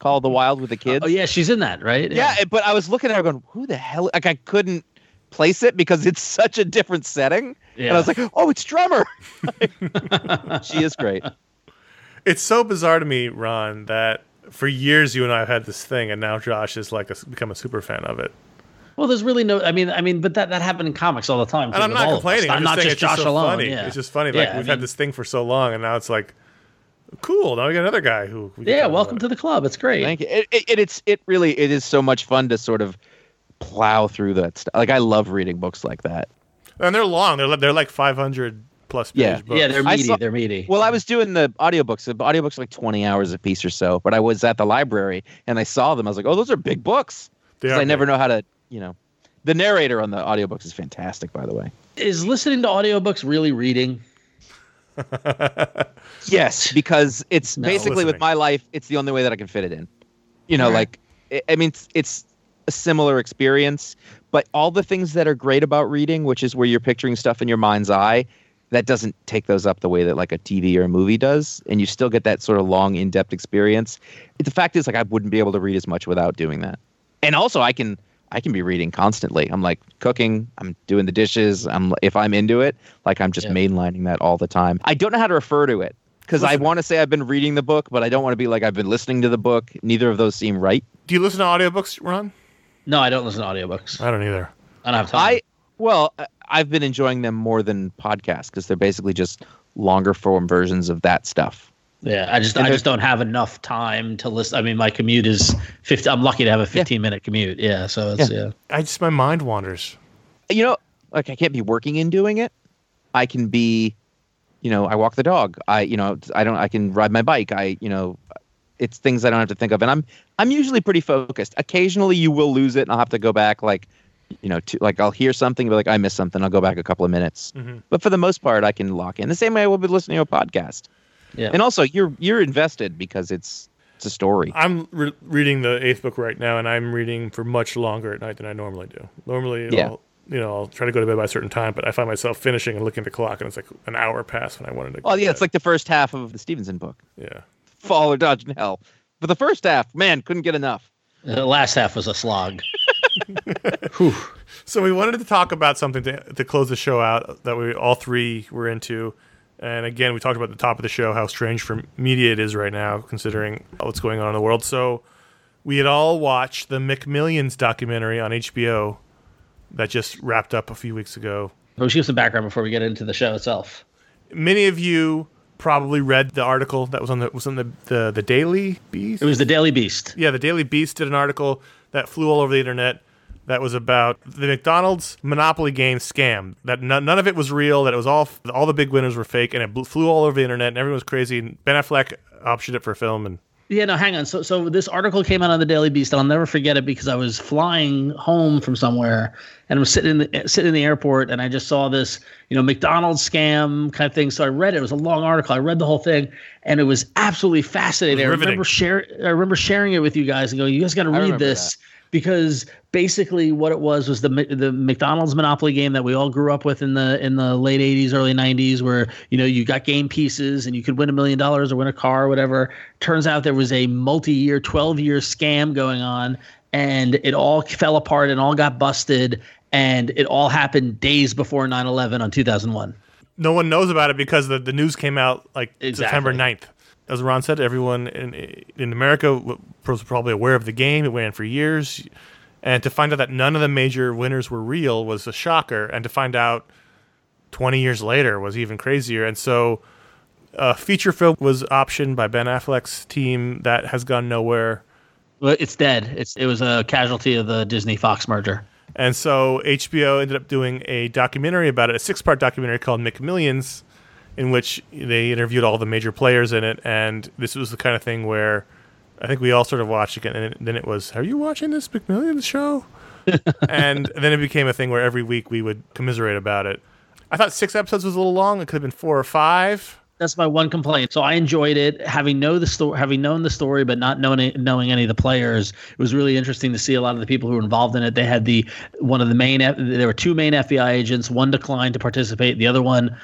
Called The Wild with the Kids. Oh, yeah, she's in that, right? Yeah. yeah, but I was looking at her going, who the hell? Like, I couldn't place it because it's such a different setting. Yeah. And I was like, oh, it's Drummer. Like, she is great. It's so bizarre to me, Ron, that for years you and I have had this thing, and now Josh has like a, become a super fan of it. Well, there's really no, I mean, I mean, but that, that happened in comics all the time. And I'm not complaining. I'm just not just it's Josh just so alone. Funny. Yeah. It's just funny. Like, yeah, we've I mean, had this thing for so long, and now it's like, cool. Now we got another guy who. We yeah, welcome to the club. It's great. Thank you. It, it, it, it's it really it is so much fun to sort of plow through that stuff. Like I love reading books like that. And they're long. They're they're like five hundred plus page yeah. books. Yeah, they're meaty. Saw, they're meaty. Well, I was doing the audiobooks. The audiobooks are like twenty hours a piece or so. But I was at the library and I saw them. I was like, oh, those are big books. Because I never know how to, you know. The narrator on the audiobooks is fantastic, by the way. Is listening to audiobooks really reading? Yes, because it's no, basically listening. With my life, it's the only way that I can fit it in. You know, right. like, I mean, it's, it's a similar experience, but all the things that are great about reading, which is where you're picturing stuff in your mind's eye, that doesn't take those up the way that like a T V or a movie does. And you still get that sort of long, in-depth experience. The fact is, like, I wouldn't be able to read as much without doing that. And also I can, I can be reading constantly. I'm like cooking, I'm doing the dishes. I'm if I'm into it, like I'm just yeah. mainlining that all the time. I don't know how to refer to it because I want to say I've been reading the book, but I don't want to be like I've been listening to the book. Neither of those seem right. Do you listen to audiobooks, Ron? No, I don't listen to audiobooks. I don't either. I don't have time. I well, I've been enjoying them more than podcasts because they're basically just longer form versions of that stuff. Yeah, I just and I just don't have enough time to listen. I mean, my commute is fifty. I'm lucky to have a fifteen-minute yeah. commute. Yeah, so it's yeah. yeah. I just my mind wanders. You know, like I can't be working and doing it. I can be, you know, I walk the dog. I, you know, I don't. I can ride my bike. I, you know, it's things I don't have to think of, and I'm I'm usually pretty focused. Occasionally, you will lose it, and I'll have to go back. Like, you know, to, like I'll hear something, but like I missed something. I'll go back a couple of minutes. Mm-hmm. But for the most part, I can lock in the same way I would be listening to a podcast. Yeah. And also, you're you're invested because it's it's a story. I'm re- reading the eighth book right now, and I'm reading for much longer at night than I normally do. Normally, yeah. I'll, you know, I'll try to go to bed by a certain time, but I find myself finishing and looking at the clock, and it's like an hour past when I wanted to. Oh, yeah, bed. It's like the first half of the Stevenson book. Yeah, Fall or Dodge in Hell. But the first half, man, couldn't get enough. The last half was a slog. So we wanted to talk about something to to close the show out that we all three were into. And again, we talked about at the top of the show how strange for media it is right now, considering what's going on in the world. So we had all watched the McMillions documentary on H B O that just wrapped up a few weeks ago. But we should give some background before we get into the show itself. Many of you probably read the article that was on the was on the, the, the Daily Beast. It was the Daily Beast. Yeah, the Daily Beast did an article that flew all over the internet that was about the McDonald's Monopoly game scam. That none, none of it was real. That it was all all the big winners were fake, and it flew all over the internet, and everyone was crazy. And Ben Affleck optioned it for a film, and. Yeah, no, hang on. So so this article came out on the Daily Beast, and I'll never forget it because I was flying home from somewhere and I was sitting in the, sitting in the airport, and I just saw this, you know, McDonald's scam kind of thing. So I read it. It was a long article. I read the whole thing, and it was absolutely fascinating. Was I, remember share, I remember sharing it with you guys and going, you guys got to read this. That. Because basically what it was was the the McDonald's Monopoly game that we all grew up with in the in the late eighties, early nineties, where, you know, you got game pieces and you could win a million dollars or win a car or whatever. Turns out there was a multi-year, twelve-year scam going on, and it all fell apart and all got busted, and it all happened days before nine eleven on two thousand one. No one knows about it because the, the news came out like exactly. September ninth. As Ron said, everyone in in America was probably aware of the game. It ran for years. And to find out that none of the major winners were real was a shocker. And to find out twenty years later was even crazier. And so a feature film was optioned by Ben Affleck's team that has gone nowhere. Well, it's dead. It's, it was a casualty of the Disney-Fox merger. And so H B O ended up doing a documentary about it, a six-part documentary called McMillions, in which they interviewed all the major players in it, and this was the kind of thing where I think we all sort of watched it, and then it was, are you watching this McMillions show? And then it became a thing where every week we would commiserate about it. I thought six episodes was a little long. It could have been four or five. That's my one complaint. So I enjoyed it. Having know the story, having known the story, but not knowing knowing any of the players, it was really interesting to see a lot of the people who were involved in it. They had the one of the main. There were two main F B I agents. One declined to participate. The other one,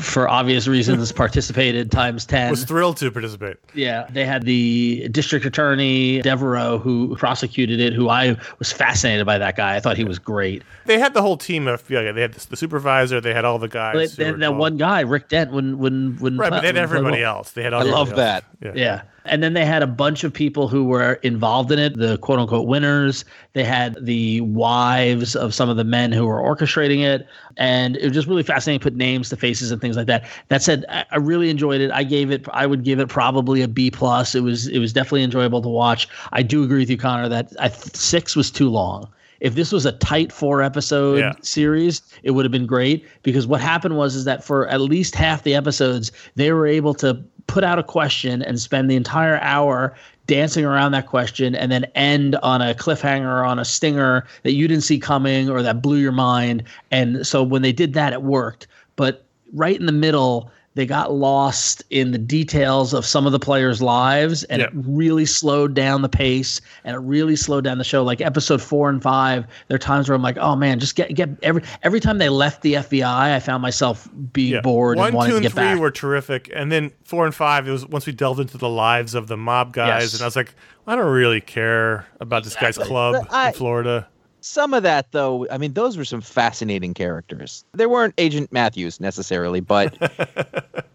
for obvious reasons, participated times ten. Was thrilled to participate. Yeah. They had the district attorney, Devereaux, who prosecuted it, who I was fascinated by that guy. I thought he was great. They had the whole team of F B I. They had the supervisor. They had all the guys. They, they had that one guy, Rick Dent, wouldn't wouldn't wouldn't Right, play, but they had everybody well. else. They had all I love else. that. Yeah. yeah. And then they had a bunch of people who were involved in it, the quote-unquote winners. They had the wives of some of the men who were orchestrating it. And it was just really fascinating to put names to faces and things like that. That said, I really enjoyed it. I gave it – I would give it probably a B plus. It was, it was definitely enjoyable to watch. I do agree with you, Connor, that I, six was too long. If this was a tight four-episode yeah. series, it would have been great, because what happened was is that for at least half the episodes, they were able to – put out a question and spend the entire hour dancing around that question and then end on a cliffhanger, on a stinger that you didn't see coming or that blew your mind. And so when they did that, it worked. But right in the middle, they got lost in the details of some of the players' lives, and yep. it really slowed down the pace, and it really slowed down the show. Like episode four and five, there are times where I'm like, oh, man, just get get every every time they left the F B I, I found myself being yeah. bored One, and wanting to get back. One, two, and three back. were terrific. And then four and five, it was once we delved into the lives of the mob guys, yes. and I was like, I don't really care about exactly. this guy's club I- in Florida. Some of that, though, I mean, those were some fascinating characters. They weren't Agent Matthews necessarily, but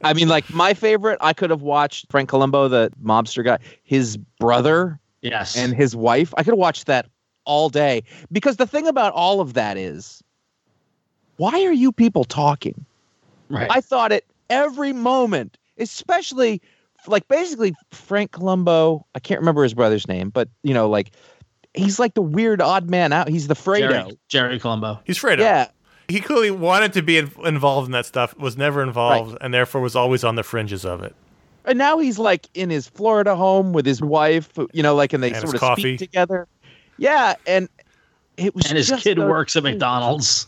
I mean, like my favorite, I could have watched Frank Columbo, the mobster guy, his brother yes, and his wife. I could have watched that all day, because the thing about all of that is, why are you people talking? Right. I thought at every moment, especially like basically Frank Columbo, I can't remember his brother's name, but, you know, like. He's like the weird odd man out. He's the Fredo. Jerry, Jerry Colombo. He's Fredo. Yeah. He clearly wanted to be in, involved in that stuff, was never involved, right. and therefore was always on the fringes of it. And now he's like in his Florida home with his wife, you know, like, and they and sort of coffee. speak together. Yeah. And it was And his just kid those, works at McDonald's.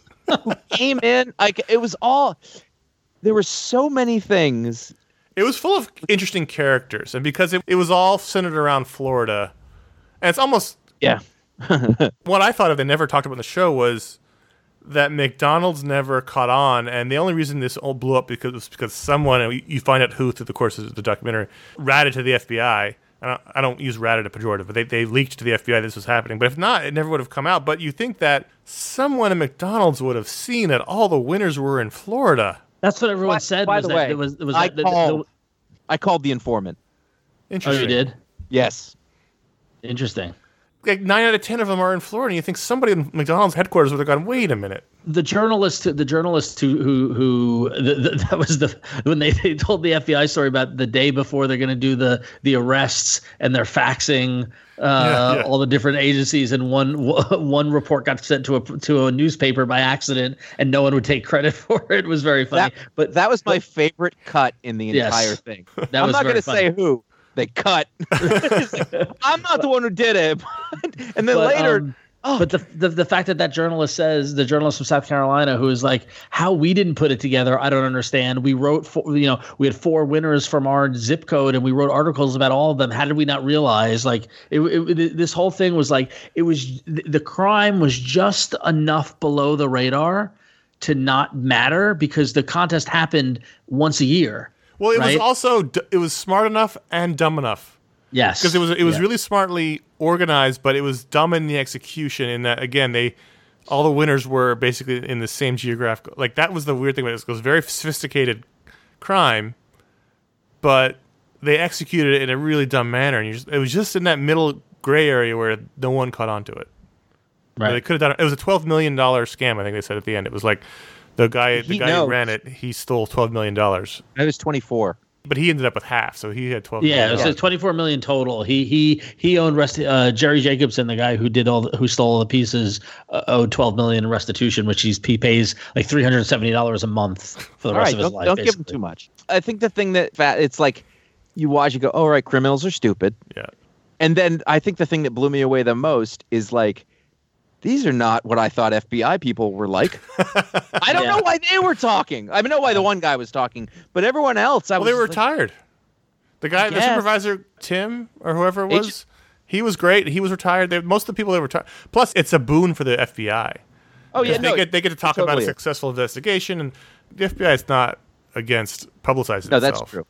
Came in. Like, it was all, there were so many things. It was full of interesting characters. And because it, it was all centered around Florida, and it's almost, yeah. What I thought of they never talked about in the show was that McDonald's never caught on, and the only reason this all blew up because was because someone, and you find out who through the course of the documentary, ratted to the F B I. And I, I don't use ratted a pejorative, but they, they leaked to the F B I this was happening. But if not, it never would have come out. But you think that someone at McDonald's would have seen that all the winners were in Florida. That's what everyone by, said. By was the that way, it was, it was I, that, called, the, the, I called the informant. Interesting. Oh, you did? Yes. Interesting. Like nine out of ten of them are in Florida. And you think somebody in McDonald's headquarters would have gone, wait a minute. The journalist, the journalist who who, who the, the, that was the when they, they told the F B I story about the day before they're going to do the the arrests and they're faxing uh, yeah, yeah. all the different agencies, and one one report got sent to a to a newspaper by accident, and no one would take credit for it. It was very funny. That, but that was my but, favorite cut in the yes, entire thing. That I'm was not going to say who. They cut. Like, I'm not the one who did it. And then but, later. Um, oh. But the, the the fact that that journalist says, the journalist from South Carolina, who is like, how we didn't put it together, I don't understand. We wrote, four, you know, we had four winners from our zip code and we wrote articles about all of them. How did we not realize? Like, it, it, this whole thing was like, it was, the crime was just enough below the radar to not matter because the contest happened once a year. Well, it right? was also it was smart enough and dumb enough. Yes, because it was it was yeah. really smartly organized, but it was dumb in the execution. In that, again, they all the winners were basically in the same geographical. Like that was the weird thing about this. It was very sophisticated crime, but they executed it in a really dumb manner, and you just, it was just in that middle gray area where no one caught on to it. Right, so they could have done it. It was a twelve million dollar scam. I think they said at the end, it was like. The guy, the he guy knows. who ran it, he stole twelve million dollars. That was twenty-four, but he ended up with half, so he had twelve. Yeah, million. It was twenty-four million total. He he he owned rest. Uh, Jerry Jacobson, the guy who did all the, who stole all the pieces, uh, owed twelve million in restitution, which he's, he pays like three hundred seventy dollars a month for the all rest right, of his don't, life. Don't basically. Give him too much. I think the thing that it's like you watch, you go, "All right, criminals are stupid." Yeah, and then I think the thing that blew me away the most is like. These are not what I thought F B I people were like. I don't yeah. know why they were talking. I know why the one guy was talking, but everyone else, I well, was they were like, tired. The guy, the supervisor, Tim or whoever it was, Agent. he was great. He was retired. They, most of the people they were tired. Plus, it's a boon for the F B I. Oh yeah, they no, get they get to talk totally about a successful is. investigation, and the F B I is not against publicizing no, itself. No, that's true.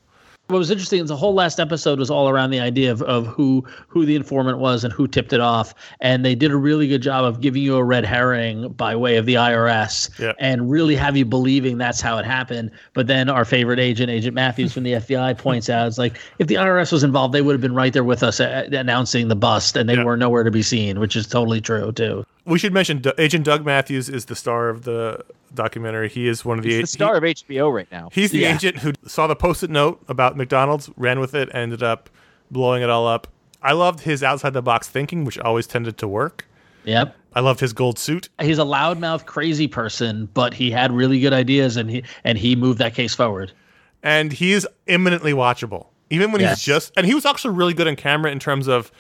What was interesting is the whole last episode was all around the idea of, of who who the informant was and who tipped it off. And they did a really good job of giving you a red herring by way of the I R S yeah. and really have you believing that's how it happened. But then our favorite agent, Agent Matthews from the F B I, points out, it's like, if the I R S was involved, they would have been right there with us at, announcing the bust, and they yeah. were nowhere to be seen, which is totally true, too. We should mention D- Agent Doug Matthews is the star of the documentary. He is one of the he's the star he, of H B O right now. He's the yeah. agent who saw the Post-it note about McDonald's, ran with it, ended up blowing it all up. I loved his outside-the-box thinking, which always tended to work. Yep. I loved his gold suit. He's a loudmouth, crazy person, but he had really good ideas, and he and he moved that case forward. And he is eminently watchable, even when yes. he's just. And he was actually really good on camera in terms of.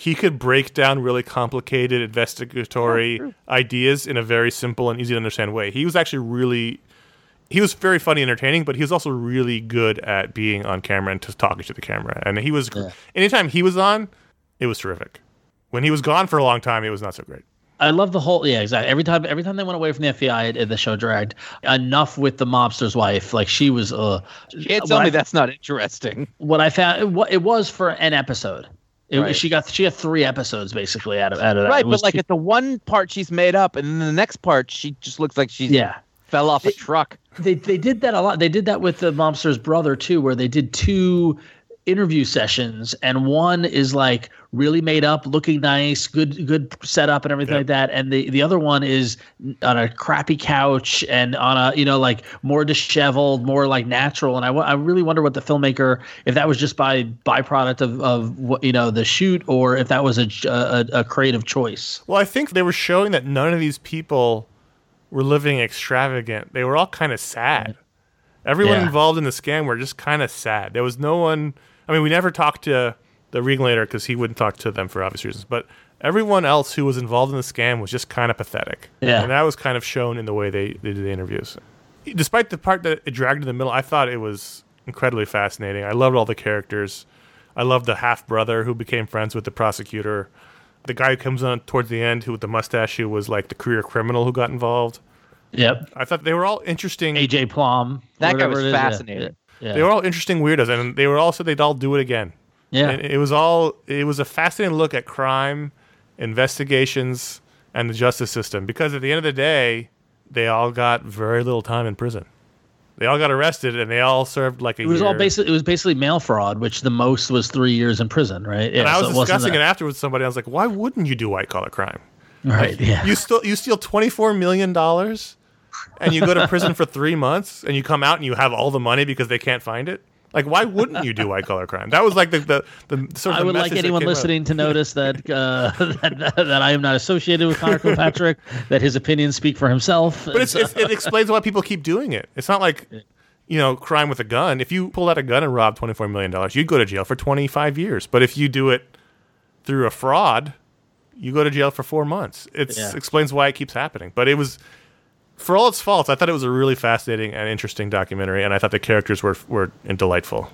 He could break down really complicated investigatory oh, ideas in a very simple and easy to understand way. He was actually really, he was very funny and entertaining, but he was also really good at being on camera and just talking to the camera. And he was, yeah. anytime he was on, it was terrific. When he was gone for a long time, it was not so great. I love the whole yeah exactly every time every time they went away from the F B I the show dragged enough with the mobster's wife like she was uh you can't tell me I, that's not interesting what I found it, it was for an episode. It, right. She got she had three episodes basically out of out of that. Right, but like two, at the one part she's made up, and then the next part she just looks like she yeah. fell off they, a truck. They they did that a lot. They did that with the mobster's brother too, where they did two interview sessions, and one is like really made up, looking nice, good good setup and everything yep. like that, and the the other one is on a crappy couch and on a you know like more disheveled, more like natural. And I, w- I really wonder what the filmmaker, if that was just by byproduct of of what you know the shoot, or if that was a, a a creative choice. Well, I think they were showing that none of these people were living extravagant. They were all kind of sad. Everyone yeah. involved in the scam were just kind of sad. There was no one. I mean, we never talked to the ringleader because he wouldn't talk to them for obvious reasons. But everyone else who was involved in the scam was just kind of pathetic. Yeah. And that was kind of shown in the way they, they did the interviews. Despite the part that it dragged in the middle, I thought it was incredibly fascinating. I loved all the characters. I loved the half-brother who became friends with the prosecutor. The guy who comes on towards the end who with the mustache who was like the career criminal who got involved. Yep. I thought they were all interesting. A J Plum. That guy was fascinating. Yeah. Yeah. They were all interesting weirdos, and they were all said they'd all do it again. Yeah, and it was all it was a fascinating look at crime, investigations, and the justice system. Because at the end of the day, they all got very little time in prison. They all got arrested and they all served like a year. It was year. all basically it was basically mail fraud, which the most was three years in prison, right? Yeah, and I was so discussing it, it afterwards with somebody. I was like, why wouldn't you do white collar crime? Right. Like, yeah. You still you steal twenty four million dollars and you go to prison for three months and you come out and you have all the money because they can't find it. Like, why wouldn't you do white collar crime? That was like the the, the sort of. I would like anyone listening out to notice that, uh, that that I am not associated with Connor Kilpatrick. That his opinions speak for himself. But it's, it's, it explains why people keep doing it. It's not like, you know, crime with a gun. If you pulled out a gun and robbed twenty four million dollars, you'd go to jail for twenty five years. But if you do it through a fraud, you go to jail for four months. It yeah. explains why it keeps happening. But it was. For all its faults, I thought it was a really fascinating and interesting documentary, and I thought the characters were were delightful.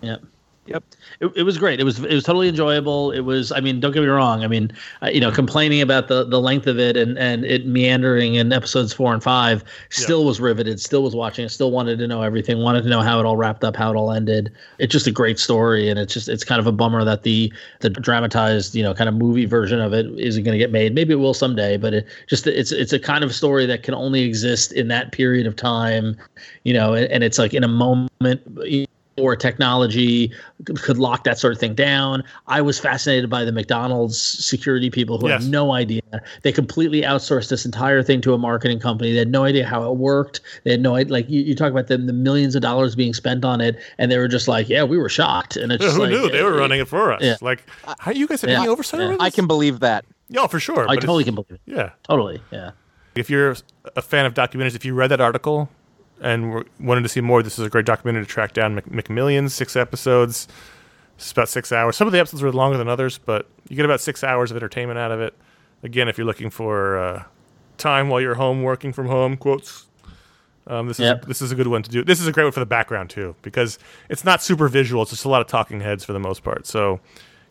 Yep, yep. It, it was great. It was it was totally enjoyable. It was. I mean, don't get me wrong. I mean, uh, you know, complaining about the, the length of it and, and it meandering in episodes four and five still yep. was riveted. Still was watching. Still wanted to know everything. Wanted to know how it all wrapped up, how it all ended. It's just a great story, and it's just it's kind of a bummer that the the dramatized, you know, kind of movie version of it isn't going to get made. Maybe it will someday, but it just it's it's a kind of story that can only exist in that period of time, you know, and, and it's like in a moment. You know, or technology could lock that sort of thing down. I was fascinated by the McDonald's security people who yes. have no idea. They completely outsourced this entire thing to a marketing company. They had no idea how it worked. They had no idea. Like you, you talk about them, the millions of dollars being spent on it, and they were just like, "Yeah, we were shocked." And it's yeah, just who like, knew they uh, were running it for us? Yeah. Like, how you guys have yeah. any oversight? Yeah. I can believe that. Yeah, for sure. I totally can believe it. Yeah, totally. Yeah. If you're a fan of documentaries, if you read that article and wanted to see more, this is a great documentary to track down McMillions, six episodes. It's about six hours. Some of the episodes were longer than others, but you get about six hours of entertainment out of it. Again, if you're looking for uh, time while you're home, working from home, quotes, um, this, yep. is, this is a good one to do. This is a great one for the background, too, because it's not super visual. It's just a lot of talking heads for the most part. So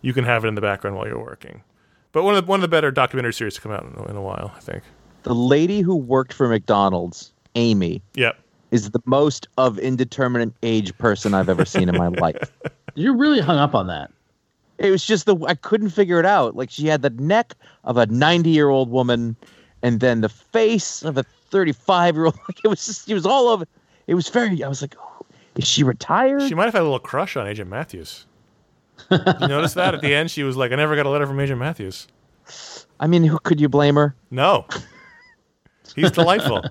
you can have it in the background while you're working. But one of the, one of the better documentary series to come out in, in a while, I think. The lady who worked for McDonald's, Amy. Yep. Is the most of indeterminate age person I've ever seen in my life. You're really hung up on that. It was just the I couldn't figure it out. Like she had the neck of a ninety-year-old woman, and then the face of a thirty-five-year-old. Like it was just it was all over. It was very. I was like, oh, is she retired? She might have had a little crush on Agent Matthews. Did you notice that at the end? She was like, I never got a letter from Agent Matthews. I mean, who could you blame her? No, he's delightful.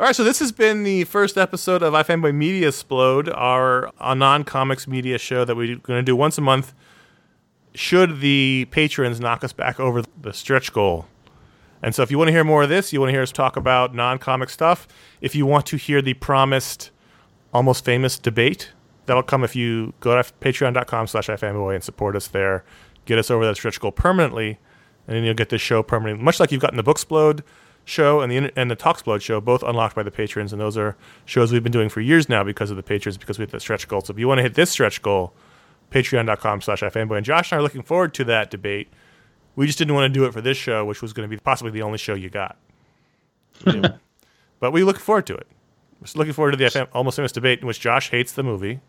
All right, so this has been the first episode of iFanboy Media Splode, our non-comics media show that we're going to do once a month should the patrons knock us back over the stretch goal. And so if you want to hear more of this, you want to hear us talk about non-comic stuff, if you want to hear the promised Almost Famous debate, that'll come if you go to patreon.com slash iFanboy and support us there. Get us over that stretch goal permanently, and then you'll get this show permanently, much like you've gotten the Book Splode show and the and the Talksplode show, both unlocked by the patrons, and those are shows we've been doing for years now because of the patrons, because we hit the stretch goal. So if you want to hit this stretch goal, patreon.com slash iFanboy. And Josh and I are looking forward to that debate. We just didn't want to do it for this show, which was going to be possibly the only show you got. Anyway. But we look forward to it. We're looking forward to the F M, Almost Famous debate in which Josh hates the movie,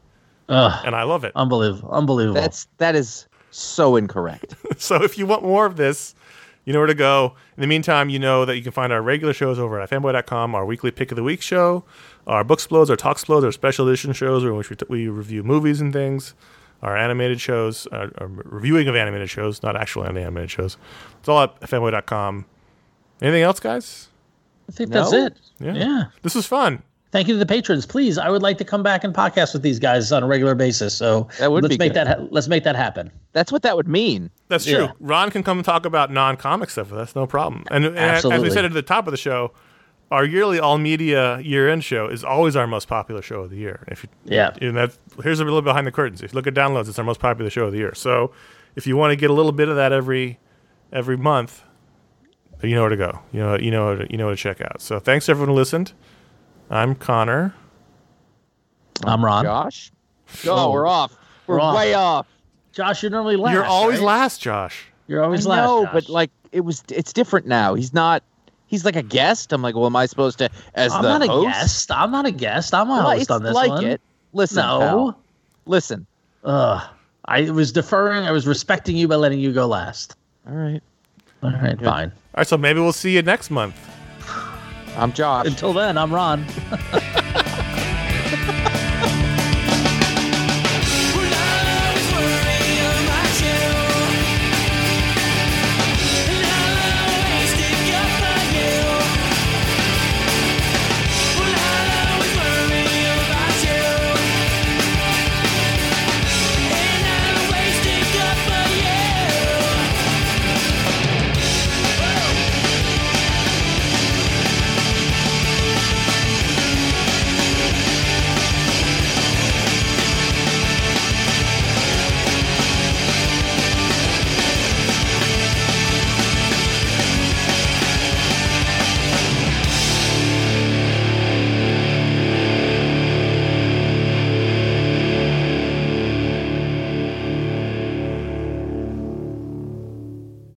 uh, and I love it. Unbelievable. Unbelievable. That's, that is so incorrect. So if you want more of this, you know where to go. In the meantime, you know that you can find our regular shows over at iFanboy dot com, our weekly Pick of the Week show, our Book Splodes, our Talk Splodes, our special edition shows in which we, t- we review movies and things, our animated shows, uh, our reviewing of animated shows, not actual animated shows. It's all at iFanboy dot com. Anything else, guys? I think no? that's it. Yeah. yeah. This was fun. Thank you to the patrons. Please, I would like to come back and podcast with these guys on a regular basis. So that would let's be make good. that ha- let's make that happen. That's what that would mean. That's true. Yeah. Ron can come and talk about non-comic stuff with us. No problem. And, and as we said at the top of the show, our yearly all-media year-end show is always our most popular show of the year. If you, yeah. And that's, here's a little behind the curtains. If you look at downloads, it's our most popular show of the year. So if you want to get a little bit of that every every month, you know where to go. You know you know you know where to check out. So thanks to everyone who listened. I'm Connor. I'm Ron. Josh. Oh, we're off. We're, we're way off. off. Josh, you're normally last. You're always right? last, Josh. You're always I last. No, but like it was, it's different now. He's not. He's like a guest. I'm like, well, am I supposed to? As I'm the not host? a guest. I'm not a guest. I'm a well, host it's on this like one. It. Listen, no. pal. Listen. Ugh. I was deferring. I was respecting you by letting you go last. All right. All right. Good. Fine. All right. So maybe we'll see you next month. I'm Josh. Until then, I'm Ron.